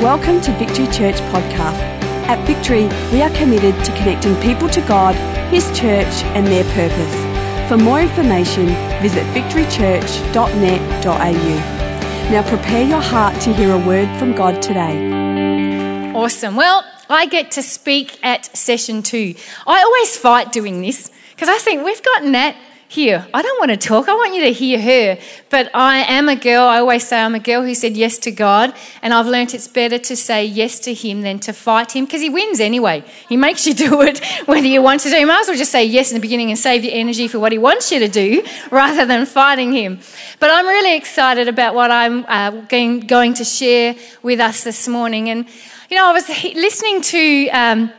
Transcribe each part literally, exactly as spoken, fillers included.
Welcome to Victory Church Podcast. At Victory, we are committed to connecting people to God, His church and their purpose. For more information, visit victory church dot net dot a u. Now prepare your heart to hear a word from God today. Awesome. Well, I get to speak at session two. I always fight doing this because I think we've got Nat here. I don't want to talk. I want you to hear her. But I am a girl. I always say I'm a girl who said yes to God. And I've learnt it's better to say yes to Him than to fight Him because He wins anyway. He makes you do it whether you want to do. You might as well just say yes in the beginning and save your energy for what He wants you to do rather than fighting Him. But I'm really excited about what I'm uh, going, going to share with us this morning. And, you know, I was listening to Um,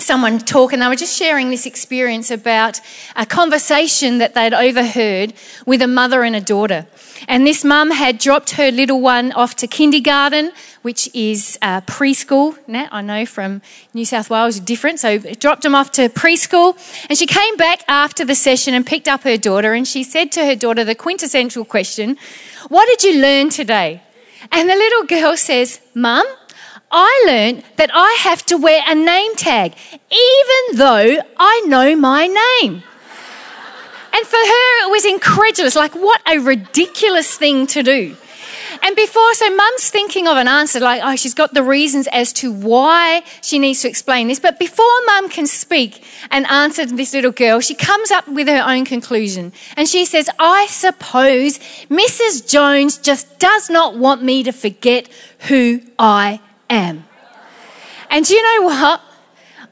someone talk, and they were just sharing this experience about a conversation that they'd overheard with a mother and a daughter. And this mum had dropped her little one off to kindergarten, which is uh, preschool. Nat, I know from New South Wales, different. So dropped him off to preschool. And she came back after the session and picked up her daughter, and she said to her daughter the quintessential question, "What did you learn today?" And the little girl says, "Mum, I learned that I have to wear a name tag, even though I know my name." And for her, it was incredulous, like what a ridiculous thing to do. And before, so mum's thinking of an answer, like, oh, she's got the reasons as to why she needs to explain this. But before mum can speak and answer this little girl, she comes up with her own conclusion. And she says, "I suppose Missus Jones just does not want me to forget who I am. am. And do you know what?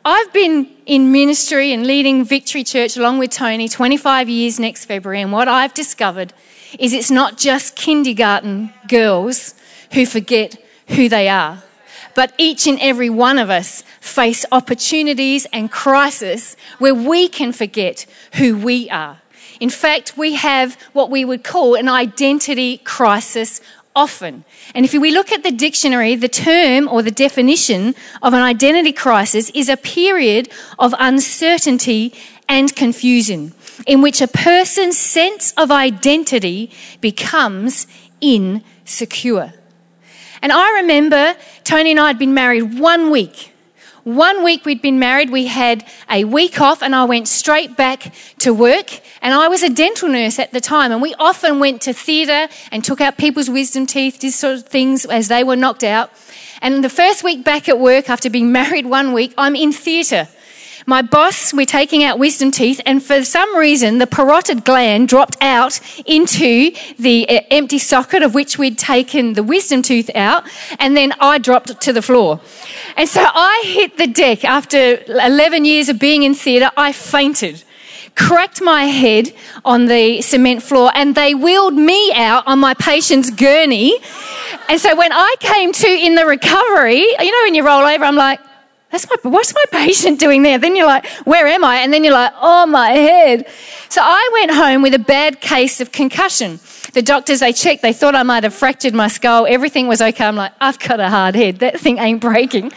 I've been in ministry and leading Victory Church along with Tony twenty-five years next February, and what I've discovered is it's not just kindergarten girls who forget who they are, but each and every one of us face opportunities and crisis where we can forget who we are. In fact, we have what we would call an identity crisis often. And if we look at the dictionary, the term or the definition of an identity crisis is a period of uncertainty and confusion in which a person's sense of identity becomes insecure. And I remember Tony and I had been married one week. One week we'd been married, we had a week off, and I went straight back to work. And I was a dental nurse at the time, and we often went to theatre and took out people's wisdom teeth, these sort of things, as they were knocked out. And the first week back at work, after being married one week, I'm in theatre. My boss, we're taking out wisdom teeth, and for some reason the parotid gland dropped out into the empty socket of which we'd taken the wisdom tooth out, and then I dropped to the floor. And so I hit the deck. After eleven years of being in theatre, I fainted, cracked my head on the cement floor, and they wheeled me out on my patient's gurney. And so when I came to in the recovery, you know when you roll over, I'm like, That's my, what's my patient doing there? Then you're like, where am I? And then you're like, oh, my head. So I went home with a bad case of concussion. The doctors, they checked, they thought I might have fractured my skull. Everything was okay. I'm like, I've got a hard head. That thing ain't breaking.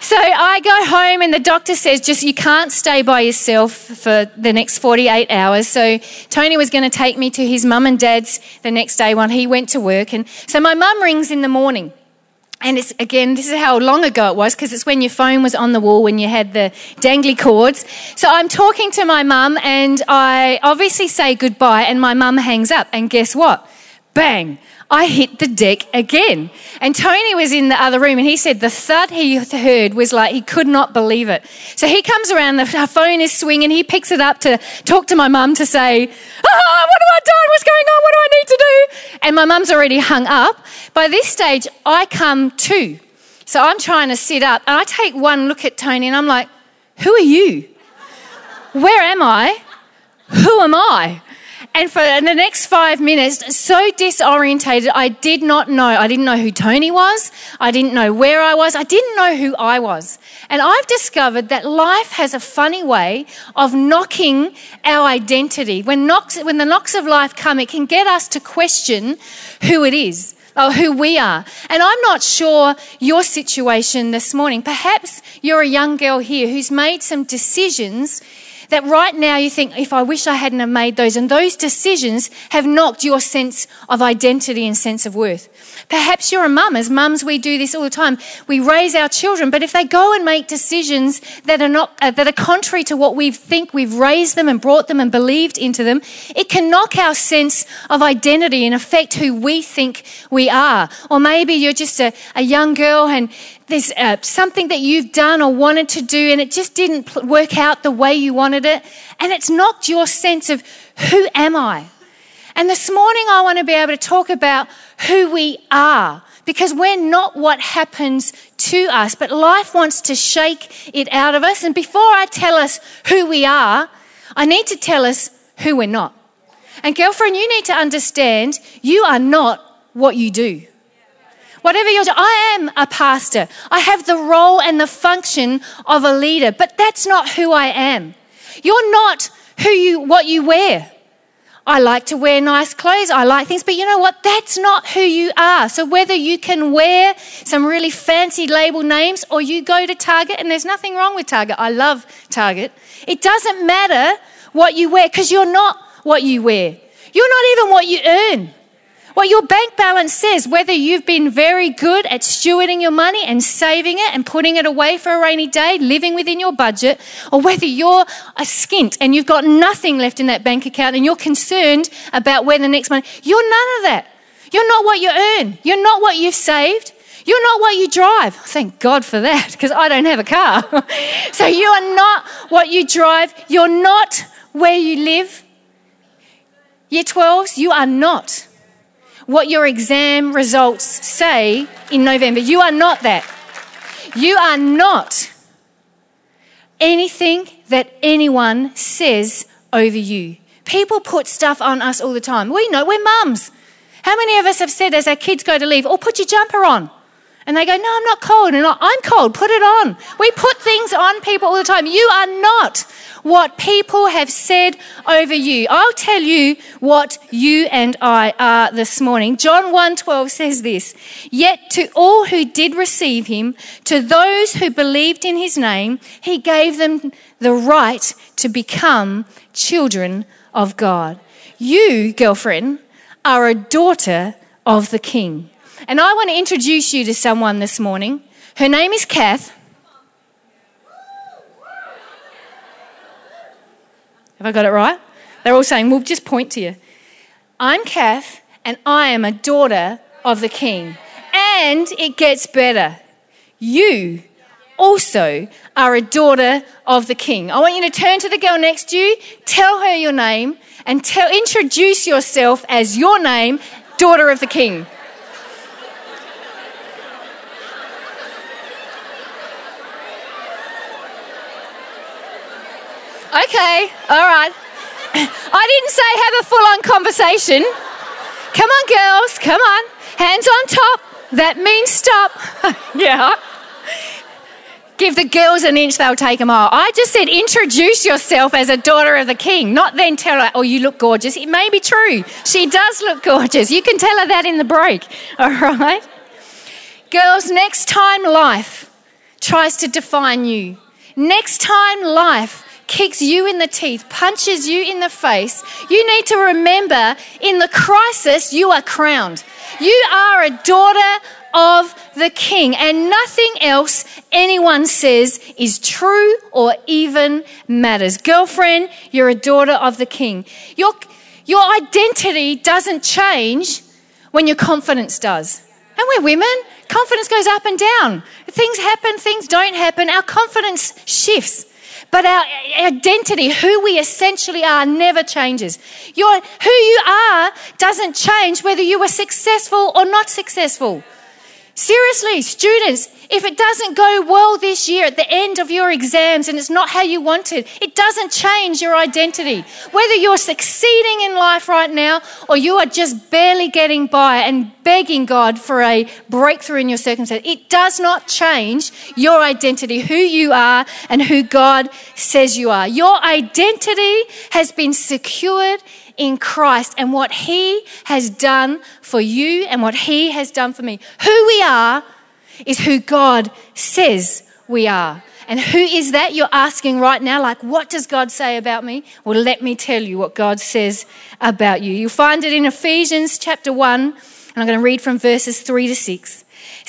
So I go home, and the doctor says, just you can't stay by yourself for the next forty-eight hours. So Tony was going to take me to his mum and dad's the next day when he went to work. And so my mum rings in the morning. And it's, again, this is how long ago it was, because it's when your phone was on the wall, when you had the dangly cords. So I'm talking to my mum, and I obviously say goodbye, and my mum hangs up. And guess what? Bang! I hit the deck again. And Tony was in the other room, and he said the thud he heard was like he could not believe it. So he comes around, the phone is swinging, he picks it up to talk to my mum to say, oh, what have I done? What's going on? What do I need to do? And my mum's already hung up. By this stage, I come to. So I'm trying to sit up, and I take one look at Tony, and I'm like, who are you? Where am I? Who am I? And for the next five minutes, so disorientated, I did not know. I didn't know who Tony was. I didn't know where I was. I didn't know who I was. And I've discovered that life has a funny way of knocking our identity. When knocks, when the knocks of life come, it can get us to question who it is. Oh, who we are. And I'm not sure your situation this morning. Perhaps you're a young girl here who's made some decisions that right now you think, if I wish I hadn't have made those, and those decisions have knocked your sense of identity and sense of worth. Perhaps you're a mum. As mums, we do this all the time. We raise our children, but if they go and make decisions that are not uh, that are contrary to what we think we've raised them and brought them and believed into them, it can knock our sense of identity and affect who we think we are. Or maybe you're just a, a young girl and there's uh, something that you've done or wanted to do and it just didn't pl- work out the way you wanted it, and it's knocked your sense of who am I? And this morning I want to be able to talk about who we are, because we're not what happens to us, but life wants to shake it out of us. And before I tell us who we are, I need to tell us who we're not. And girlfriend, you need to understand you are not what you do. Whatever you're doing, I am a pastor. I have the role and the function of a leader, but that's not who I am. You're not who you, what you wear. I like to wear nice clothes. I like things, but you know what? That's not who you are. So whether you can wear some really fancy label names or you go to Target, and there's nothing wrong with Target. I love Target. It doesn't matter what you wear, because you're not what you wear. You're not even what you earn. Well, your bank balance says whether you've been very good at stewarding your money and saving it and putting it away for a rainy day, living within your budget, or whether you're a skint and you've got nothing left in that bank account and you're concerned about where the next money... You're none of that. You're not what you earn. You're not what you've saved. You're not what you drive. Thank God for that, because I don't have a car. So you are not what you drive. You're not where you live. Year twelves, you are not what your exam results say in November. You are not that. You are not anything that anyone says over you. People put stuff on us all the time. We know, we're mums. How many of us have said as our kids go to leave, oh, put your jumper on? And they go, no, I'm not cold. And I'm cold, put it on. We put things on people all the time. You are not what people have said over you. I'll tell you what you and I are this morning. John one twelve says this, yet to all who did receive him, to those who believed in his name, he gave them the right to become children of God. You, girlfriend, are a daughter of the King. And I want to introduce you to someone this morning. Her name is Kath. Have I got it right? They're all saying, we'll just point to you. I'm Kath, and I am a daughter of the King. And it gets better. You also are a daughter of the King. I want you to turn to the girl next to you, tell her your name, and tell, introduce yourself as your name, daughter of the King. Okay, all right. I didn't say have a full-on conversation. Come on, girls, come on. Hands on top. That means stop. Yeah. Give the girls an inch, they'll take a mile. I just said introduce yourself as a daughter of the King, not then tell her, oh, you look gorgeous. It may be true. She does look gorgeous. You can tell her that in the break, all right? Girls, next time life tries to define you, next time life kicks you in the teeth, punches you in the face, you need to remember in the crisis you are crowned. You are a daughter of the King, and nothing else anyone says is true or even matters. Girlfriend, you're a daughter of the King. Your, your identity doesn't change when your confidence does. And we're women. Confidence goes up and down. Things happen, things don't happen. Our confidence shifts. But our identity, who we essentially are, never changes. Your, who you are doesn't change whether you were successful or not successful. Seriously, students, if it doesn't go well this year at the end of your exams and it's not how you wanted, it doesn't change your identity. Whether you're succeeding in life right now or you are just barely getting by and begging God for a breakthrough in your circumstance, it does not change your identity, who you are and who God says you are. Your identity has been secured in Christ and what he has done for you and what he has done for me. Who we are is who God says we are. And who is that you're asking right now? Like, what does God say about me? Well, let me tell you what God says about you. You'll find it in Ephesians chapter one, and I'm going to read from verses three to six. It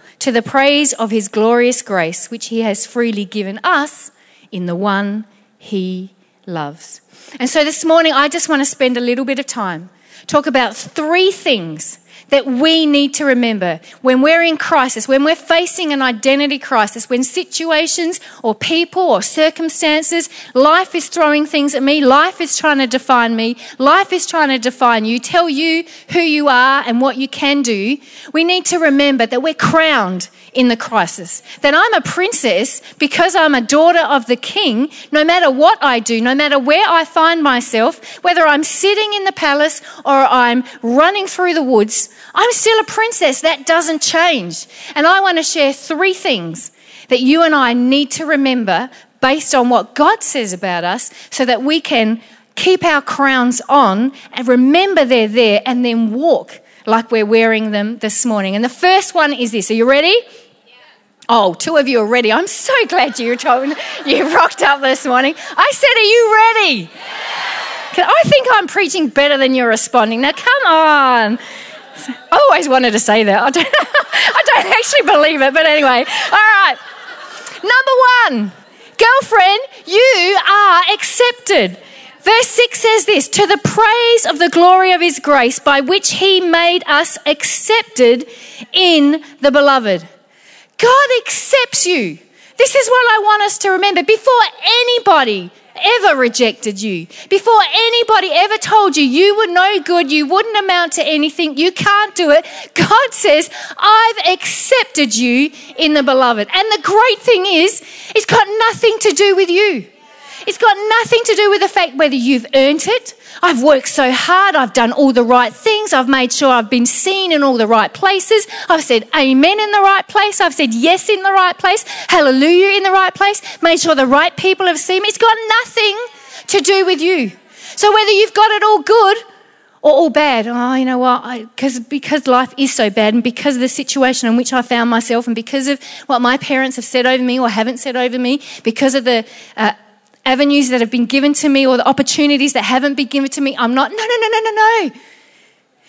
to the praise of his glorious grace, which he has freely given us in the one he loves." And so this morning, I just want to spend a little bit of time talk about three things that we need to remember when we're in crisis, when we're facing an identity crisis, when situations or people or circumstances, life is throwing things at me, life is trying to define me, life is trying to define you, tell you who you are and what you can do. We need to remember that we're crowned in the crisis, that I'm a princess because I'm a daughter of the King. No matter what I do, no matter where I find myself, whether I'm sitting in the palace or I'm running through the woods, I'm still a princess. That doesn't change. And I want to share three things that you and I need to remember based on what God says about us, so that we can keep our crowns on and remember they're there, and then walk like we're wearing them this morning. And the first one is this. Are you ready? Yeah. Oh, two of you are ready. I'm so glad you you rocked up this morning. I said, are you ready? Yeah. I think I'm preaching better than you're responding. Now, come on. I always wanted to say that. I don't, I don't actually believe it, but anyway. All right. Number one, girlfriend, you are accepted. Verse six says this, "To the praise of the glory of his grace, by which he made us accepted in the beloved." God accepts you. This is what I want us to remember. Before anybody ever rejected you, before anybody ever told you you were no good, you wouldn't amount to anything, you can't do it, God says, "I've accepted you in the beloved." And the great thing is, it's got nothing to do with you. It's got nothing to do with the fact whether you've earned it. I've worked so hard, I've done all the right things, I've made sure I've been seen in all the right places, I've said amen in the right place, I've said yes in the right place, hallelujah in the right place, made sure the right people have seen me. It's got nothing to do with you. So whether you've got it all good or all bad, oh, you know what, I, cause, because life is so bad, and because of the situation in which I found myself, and because of what my parents have said over me or haven't said over me, because of the... Uh, avenues that have been given to me or the opportunities that haven't been given to me, I'm not, no, no, no, no, no, no.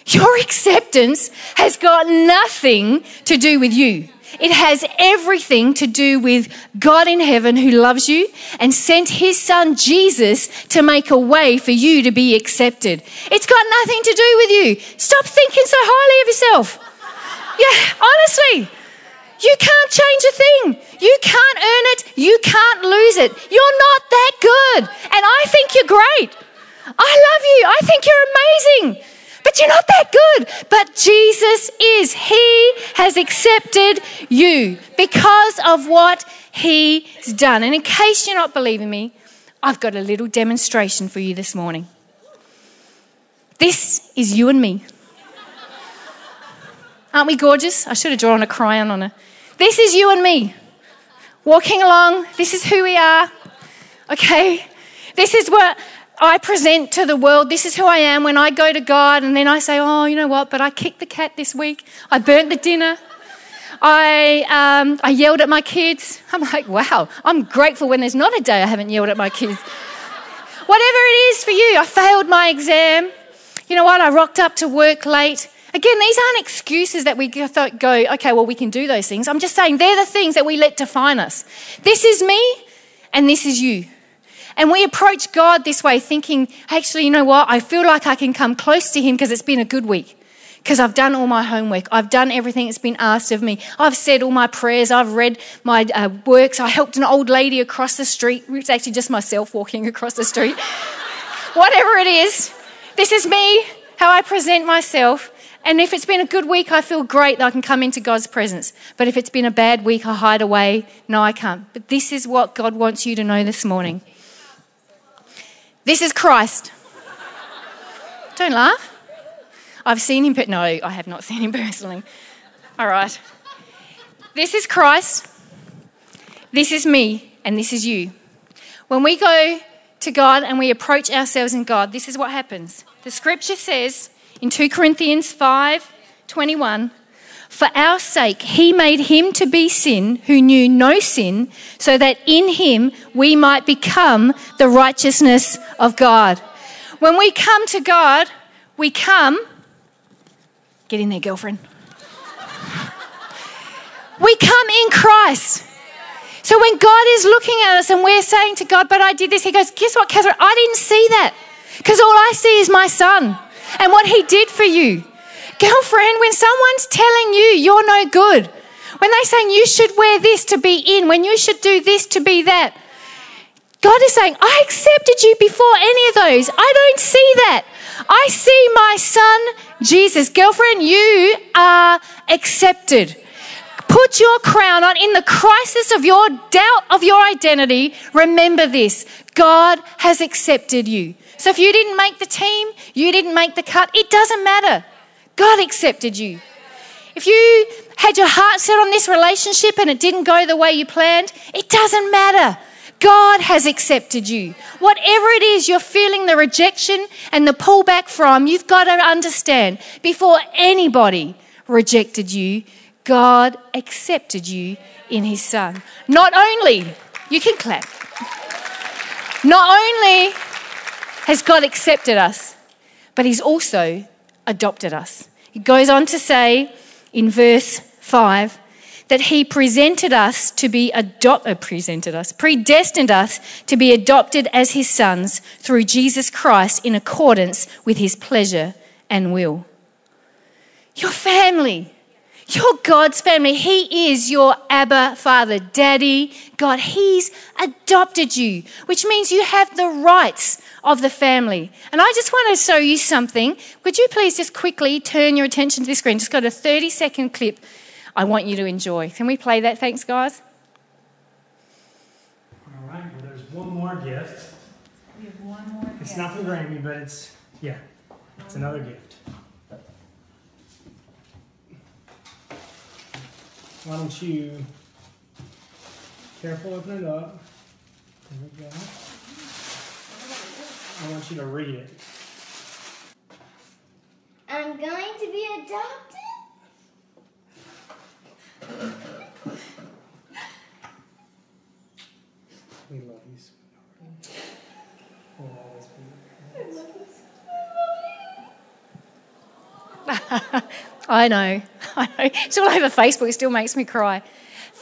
Your acceptance has got nothing to do with you. It has everything to do with God in heaven, who loves you and sent his son Jesus to make a way for you to be accepted. It's got nothing to do with you. Stop thinking so highly of yourself. Yeah, honestly. You can't change a thing. You can't earn it. You can't lose it. You're not that good. And I think you're great. I love you. I think you're amazing. But you're not that good. But Jesus is. He has accepted you because of what he's done. And in case you're not believing me, I've got a little demonstration for you this morning. This is you and me. Aren't we gorgeous? I should have drawn a crayon on her. This is you and me, walking along. This is who we are, okay? This is what I present to the world. This is who I am when I go to God, and then I say, oh, you know what, but I kicked the cat this week. I burnt the dinner. I, um, I yelled at my kids. I'm like, wow, I'm grateful when there's not a day I haven't yelled at my kids. Whatever it is for you, I failed my exam. You know what, I rocked up to work late. Again, these aren't excuses that we go, okay, well, we can do those things. I'm just saying they're the things that we let define us. This is me and this is you. And we approach God this way thinking, actually, you know what? I feel like I can come close to him because it's been a good week, because I've done all my homework. I've done everything that's been asked of me. I've said all my prayers. I've read my uh, works. I helped an old lady across the street. It's actually just myself walking across the street. Whatever it is, this is me, how I present myself. And if it's been a good week, I feel great that I can come into God's presence. But if it's been a bad week, I hide away. No, I can't. But this is what God wants you to know this morning. This is Christ. Don't laugh. I've seen him, but no, I have not seen him personally. All right. This is Christ. This is me. And this is you. When we go to God and we approach ourselves in God, this is what happens. The scripture says in Second Corinthians five twenty-one, for our sake he made him to be sin who knew no sin, so that in him we might become the righteousness of God. When we come to God, we come, get in there, girlfriend. We come in Christ. So when God is looking at us and we're saying to God, but I did this, he goes, guess what, Catherine? I didn't see that, because all I see is my son and what he did for you. Girlfriend, when someone's telling you you're no good, when they're saying you should wear this to be in, when you should do this to be that, God is saying, I accepted you before any of those. I don't see that. I see my son, Jesus. Girlfriend, you are accepted. Put your crown on. In the crisis of your doubt of your identity, remember this. God has accepted you. So if you didn't make the team, you didn't make the cut, it doesn't matter. God accepted you. If you had your heart set on this relationship and it didn't go the way you planned, it doesn't matter. God has accepted you. Whatever it is you're feeling the rejection and the pullback from, you've got to understand, before anybody rejected you, God accepted you in his son. Not only, you can clap. Not only has God accepted us, but he's also adopted us. He goes on to say in verse five that he presented us to be adopted, presented us, predestined us to be adopted as his sons through Jesus Christ in accordance with his pleasure and will. Your family. You're God's family. He is your Abba Father, Daddy, God. He's adopted you, which means you have the rights of the family. And I just want to show you something. Would you please just quickly turn your attention to the screen? Just got a thirty-second clip I want you to enjoy. Can we play that? Thanks, guys. All right. Well, there's one more gift. We have one more gift. It's not for Grammy, but it's, yeah, it's another gift. Why don't you, careful, open it up. There we go. I want you to read it. I'm going to be adopted? We love you, sweetheart. We'll always be your parents. I love you. I know. I know, it's all over Facebook, it still makes me cry.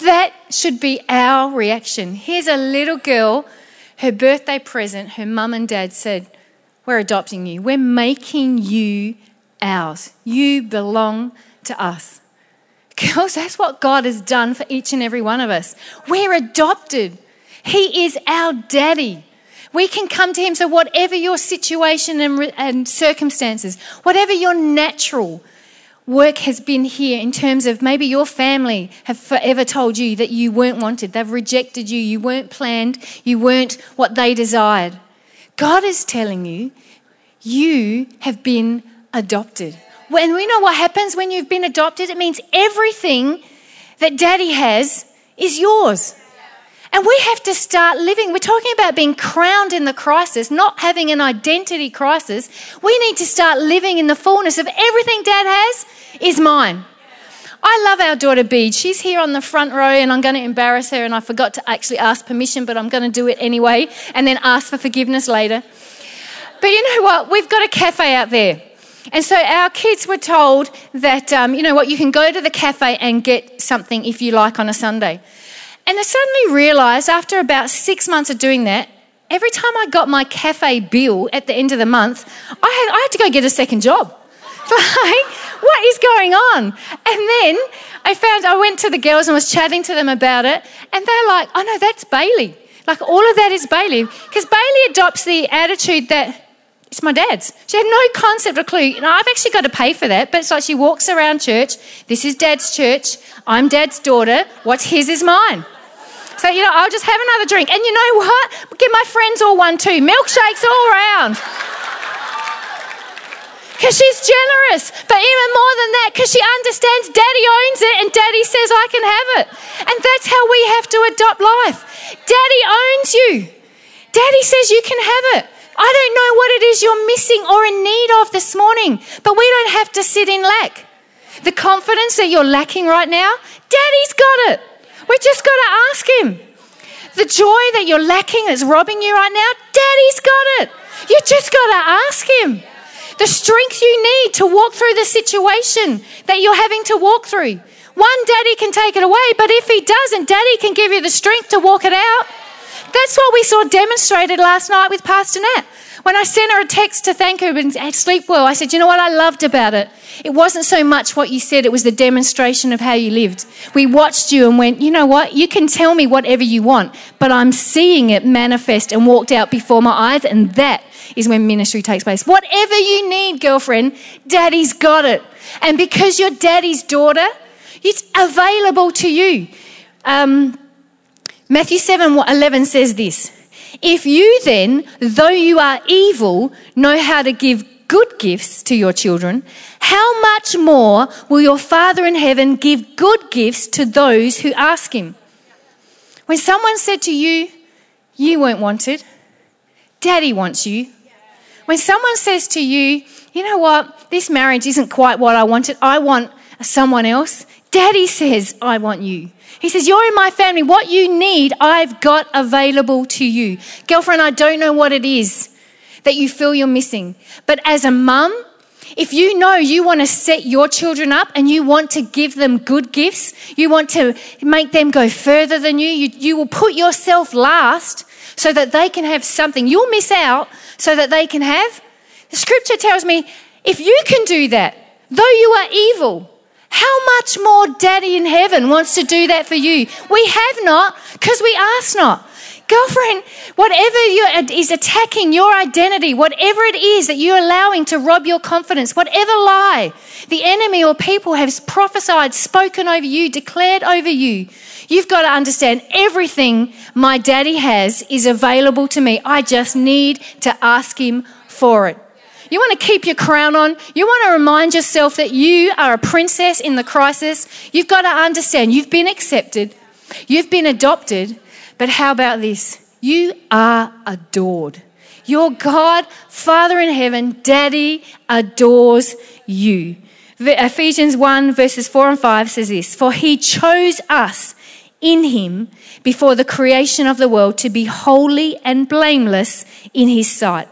That should be our reaction. Here's a little girl, her birthday present, her mum and dad said, we're adopting you, we're making you ours. You belong to us. Girls, that's what God has done for each and every one of us. We're adopted. He is our daddy. We can come to him. So whatever your situation and, and circumstances, whatever your natural work has been here in terms of maybe your family have forever told you that you weren't wanted, they've rejected you, you weren't planned, you weren't what they desired. God is telling you, you have been adopted. And we know what happens when you've been adopted. It means everything that Daddy has is yours. And we have to start living. We're talking about being crowned in the crisis, not having an identity crisis. We need to start living in the fullness of everything Dad has is mine. I love our daughter Bee. She's here on the front row, and I'm going to embarrass her, and I forgot to actually ask permission, but I'm going to do it anyway and then ask for forgiveness later. But you know what? We've got a cafe out there. And so our kids were told that, um, you know what, you can go to the cafe and get something if you like on a Sunday. And I suddenly realised after about six months of doing that, every time I got my cafe bill at the end of the month, I had, I had to go get a second job. Like, what is going on? And then I found, I went to the girls and was chatting to them about it, and they're like, oh no, that's Bailey. Like all of that is Bailey. Because Bailey adopts the attitude that It's my dad's. She had no concept or clue. You know, I've actually got to pay for that, but it's like she walks around church. This is Dad's church. I'm Dad's daughter. What's his is mine. So, you know, I'll just have another drink. And you know what? Get my friends all one too. Milkshakes all around. Because she's generous, but even more than that, because she understands Daddy owns it and Daddy says I can have it. And that's how we have to adopt life. Daddy owns you. Daddy says you can have it. I don't know what it is you're missing or in need of this morning, but we don't have to sit in lack. The confidence that you're lacking right now, Daddy's got it. We've just got to ask him. The joy that you're lacking is robbing you right now, Daddy's got it. You just got to ask him. The strength you need to walk through the situation that you're having to walk through. One, Daddy can take it away, but if he doesn't, Daddy can give you the strength to walk it out. That's what we saw demonstrated last night with Pastor Nat. When I sent her a text to thank her and sleep well, I said, you know what I loved about it? It wasn't so much what you said, it was the demonstration of how you lived. We watched you and went, you know what? You can tell me whatever you want, but I'm seeing it manifest and walked out before my eyes, and that is when ministry takes place. Whatever you need, girlfriend, Daddy's got it. And because you're Daddy's daughter, it's available to you. Um, Matthew seven eleven says this, if you then, though you are evil, know how to give good gifts to your children, how much more will your Father in heaven give good gifts to those who ask him? When someone said to you, you weren't wanted, Daddy wants you. When someone says to you, you know what, this marriage isn't quite what I wanted, I want someone else, Daddy says, I want you. He says, you're in my family. What you need, I've got available to you. Girlfriend, I don't know what it is that you feel you're missing, but as a mum, if you know you want to set your children up and you want to give them good gifts, you want to make them go further than you, you, you will put yourself last so that they can have something. You'll miss out so that they can have. The scripture tells me, if you can do that, though you are evil, how much more Daddy in heaven wants to do that for you? We have not because we ask not. Girlfriend, whatever you, is attacking your identity, whatever it is that you're allowing to rob your confidence, whatever lie the enemy or people has prophesied, spoken over you, declared over you, you've got to understand everything my Daddy has is available to me. I just need to ask him for it. You want to keep your crown on. You want to remind yourself that you are a princess in the crisis. You've got to understand you've been accepted. You've been adopted. But how about this? You are adored. Your God, Father in heaven, Daddy adores you. Ephesians one verses four and five says this, for he chose us in him before the creation of the world to be holy and blameless in his sight.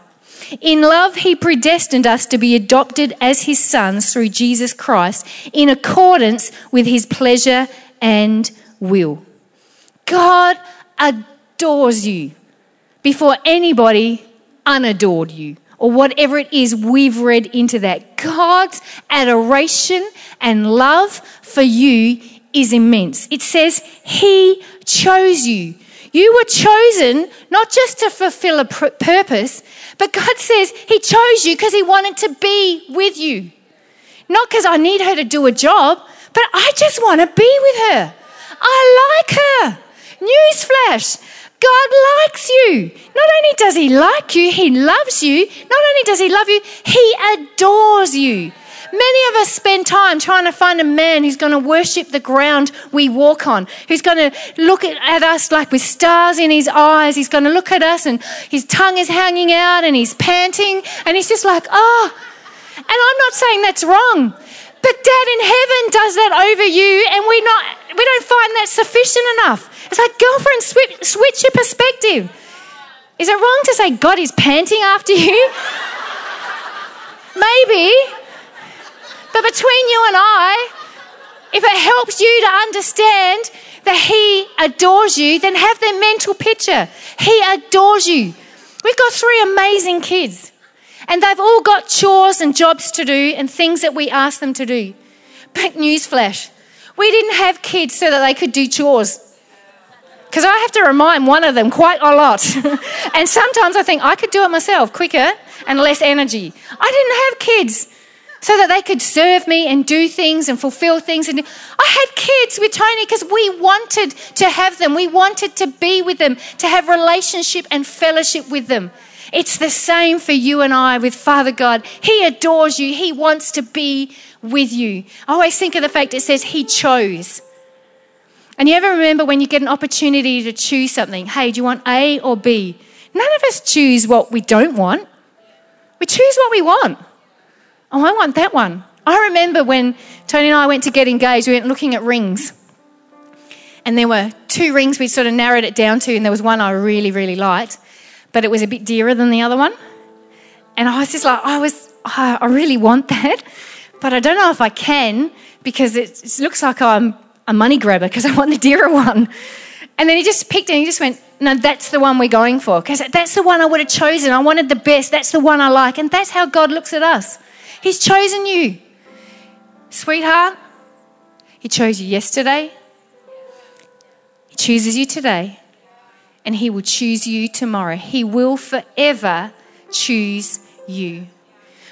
In love, he predestined us to be adopted as his sons through Jesus Christ in accordance with his pleasure and will. God adores you before anybody unadored you, or whatever it is we've read into that. God's adoration and love for you is immense. It says he chose you. You were chosen not just to fulfill a pr- purpose, but God says he chose you because he wanted to be with you. Not because I need her to do a job, but I just want to be with her. I like her. Newsflash, God likes you. Not only does he like you, he loves you. Not only does he love you, he adores you. Many of us spend time trying to find a man who's going to worship the ground we walk on, who's going to look at us like with stars in his eyes. He's going to look at us and his tongue is hanging out and he's panting and he's just like, oh. And I'm not saying that's wrong. But Dad in heaven does that over you, and we not we don't find that sufficient enough. It's like, girlfriend, switch, switch your perspective. Is it wrong to say God is panting after you? Maybe. But between you and I, if it helps you to understand that he adores you, then have that mental picture. He adores you. We've got three amazing kids. And they've all got chores and jobs to do and things that we ask them to do. But newsflash, we didn't have kids so that they could do chores. Because I have to remind one of them quite a lot. And sometimes I think I could do it myself quicker and less energy. I didn't have kids so that they could serve me and do things and fulfill things. And I had kids with Tony because we wanted to have them. We wanted to be with them, to have relationship and fellowship with them. It's the same for you and I with Father God. He adores you. He wants to be with you. I always think of the fact it says he chose. And you ever remember when you get an opportunity to choose something? Hey, do you want A or B? None of us choose what we don't want. We choose what we want. Oh, I want that one. I remember when Tony and I went to get engaged, we went looking at rings. And there were two rings we sort of narrowed it down to, and there was one I really, really liked. But it was a bit dearer than the other one. And I was just like, I was, I really want that. But I don't know if I can because it, it looks like I'm a money grabber because I want the dearer one. And then he just picked and he just went, no, that's the one we're going for because that's the one I would have chosen. I wanted the best. That's the one I like. And that's how God looks at us. He's chosen you. Sweetheart, he chose you yesterday. He chooses you today. And he will choose you tomorrow. He will forever choose you.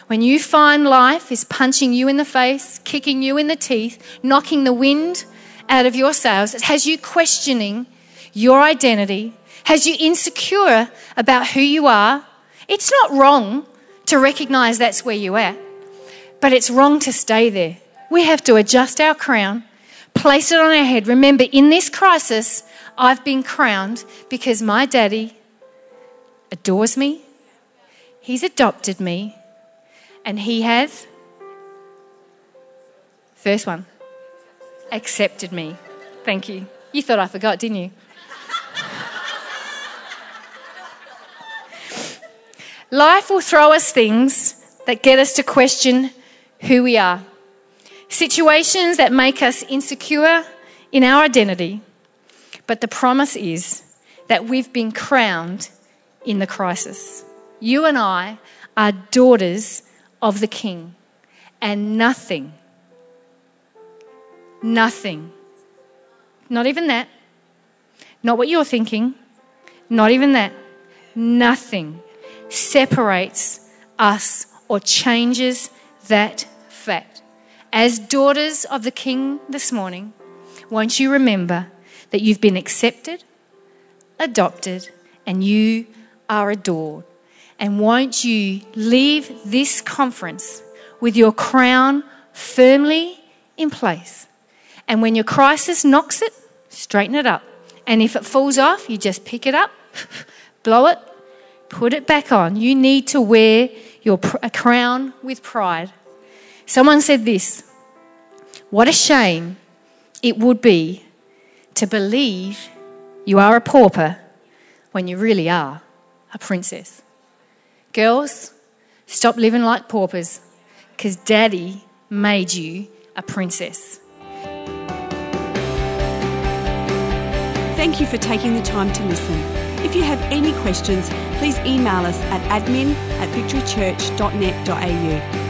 When you find life is punching you in the face, kicking you in the teeth, knocking the wind out of your sails, it has you questioning your identity, has you insecure about who you are. It's not wrong to recognize that's where you're at, but it's wrong to stay there. We have to adjust our crown, place it on our head. Remember, in this crisis, I've been crowned because my daddy adores me, he's adopted me, and he has, first one, accepted me. Thank you. You thought I forgot, didn't you? Life will throw us things that get us to question who we are. Situations that make us insecure in our identity. But the promise is that we've been crowned in the crisis. You and I are daughters of the King, and nothing, nothing, not even that, not what you're thinking, not even that, nothing separates us or changes that fact. As daughters of the King this morning, won't you remember that you've been accepted, adopted, and you are adored. And won't you leave this conference with your crown firmly in place? And when your crisis knocks it, straighten it up. And if it falls off, you just pick it up, blow it, put it back on. You need to wear your pr- a crown with pride. Someone said this, what a shame it would be to believe you are a pauper when you really are a princess. Girls, stop living like paupers because Daddy made you a princess. Thank you for taking the time to listen. If you have any questions, please email us at admin at victory church dot net dot a u.